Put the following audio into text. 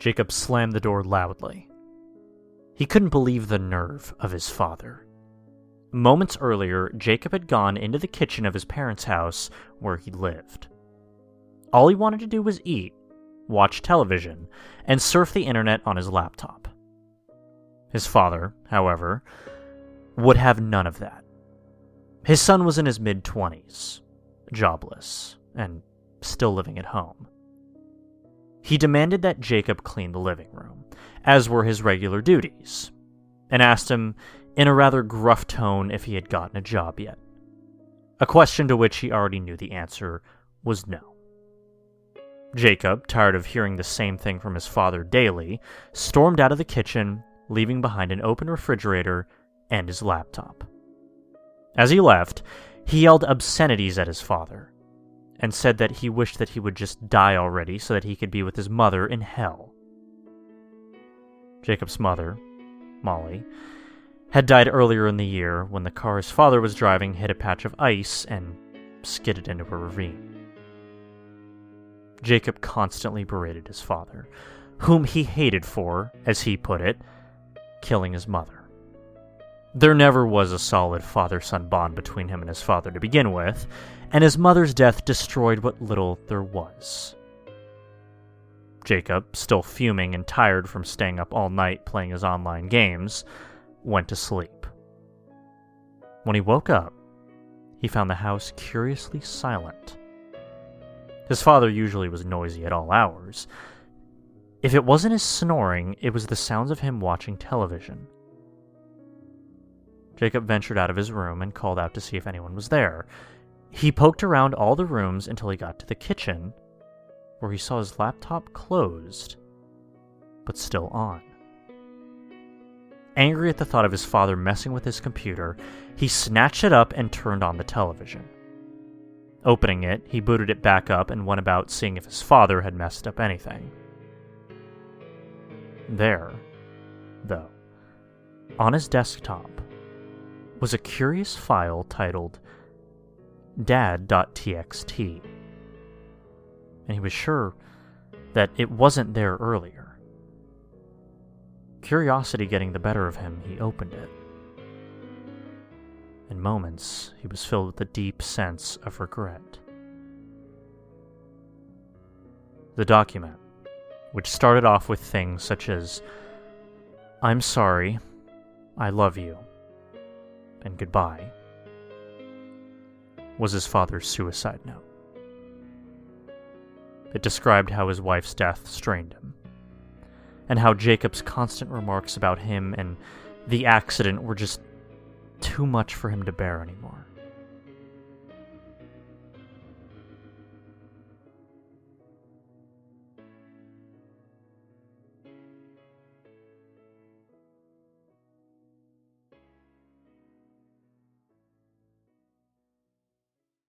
Jacob slammed the door loudly. He couldn't believe the nerve of his father. Moments earlier, Jacob had gone into the kitchen of his parents' house where he lived. All he wanted to do was eat, watch television, and surf the internet on his laptop. His father, however, would have none of that. His son was in his mid-20s, jobless, and still living at home. He demanded that Jacob clean the living room, as were his regular duties, and asked him in a rather gruff tone if he had gotten a job yet, a question to which he already knew the answer was no. Jacob, tired of hearing the same thing from his father daily, stormed out of the kitchen, leaving behind an open refrigerator and his laptop. As he left, he yelled obscenities at his father, and said that he wished that he would just die already so that he could be with his mother in hell. Jacob's mother, Molly, had died earlier in the year when the car his father was driving hit a patch of ice and skidded into a ravine. Jacob constantly berated his father, whom he hated for, as he put it, killing his mother. There never was a solid father-son bond between him and his father to begin with, and his mother's death destroyed what little there was. Jacob, still fuming and tired from staying up all night playing his online games, went to sleep. When he woke up, he found the house curiously silent. His father usually was noisy at all hours. If it wasn't his snoring, it was the sounds of him watching television. Jacob ventured out of his room and called out to see if anyone was there. He poked around all the rooms until he got to the kitchen, where he saw his laptop closed, but still on. Angry at the thought of his father messing with his computer, he snatched it up and turned on the television. Opening it, he booted it back up and went about seeing if his father had messed up anything. There, though, on his desktop, was a curious file titled dad.txt, and he was sure that it wasn't there earlier. Curiosity getting the better of him, he opened it. In moments, he was filled with a deep sense of regret. The document, which started off with things such as, "I'm sorry, I love you, and goodbye," was his father's suicide note. It described how his wife's death strained him, and how Jacob's constant remarks about him and the accident were just too much for him to bear anymore.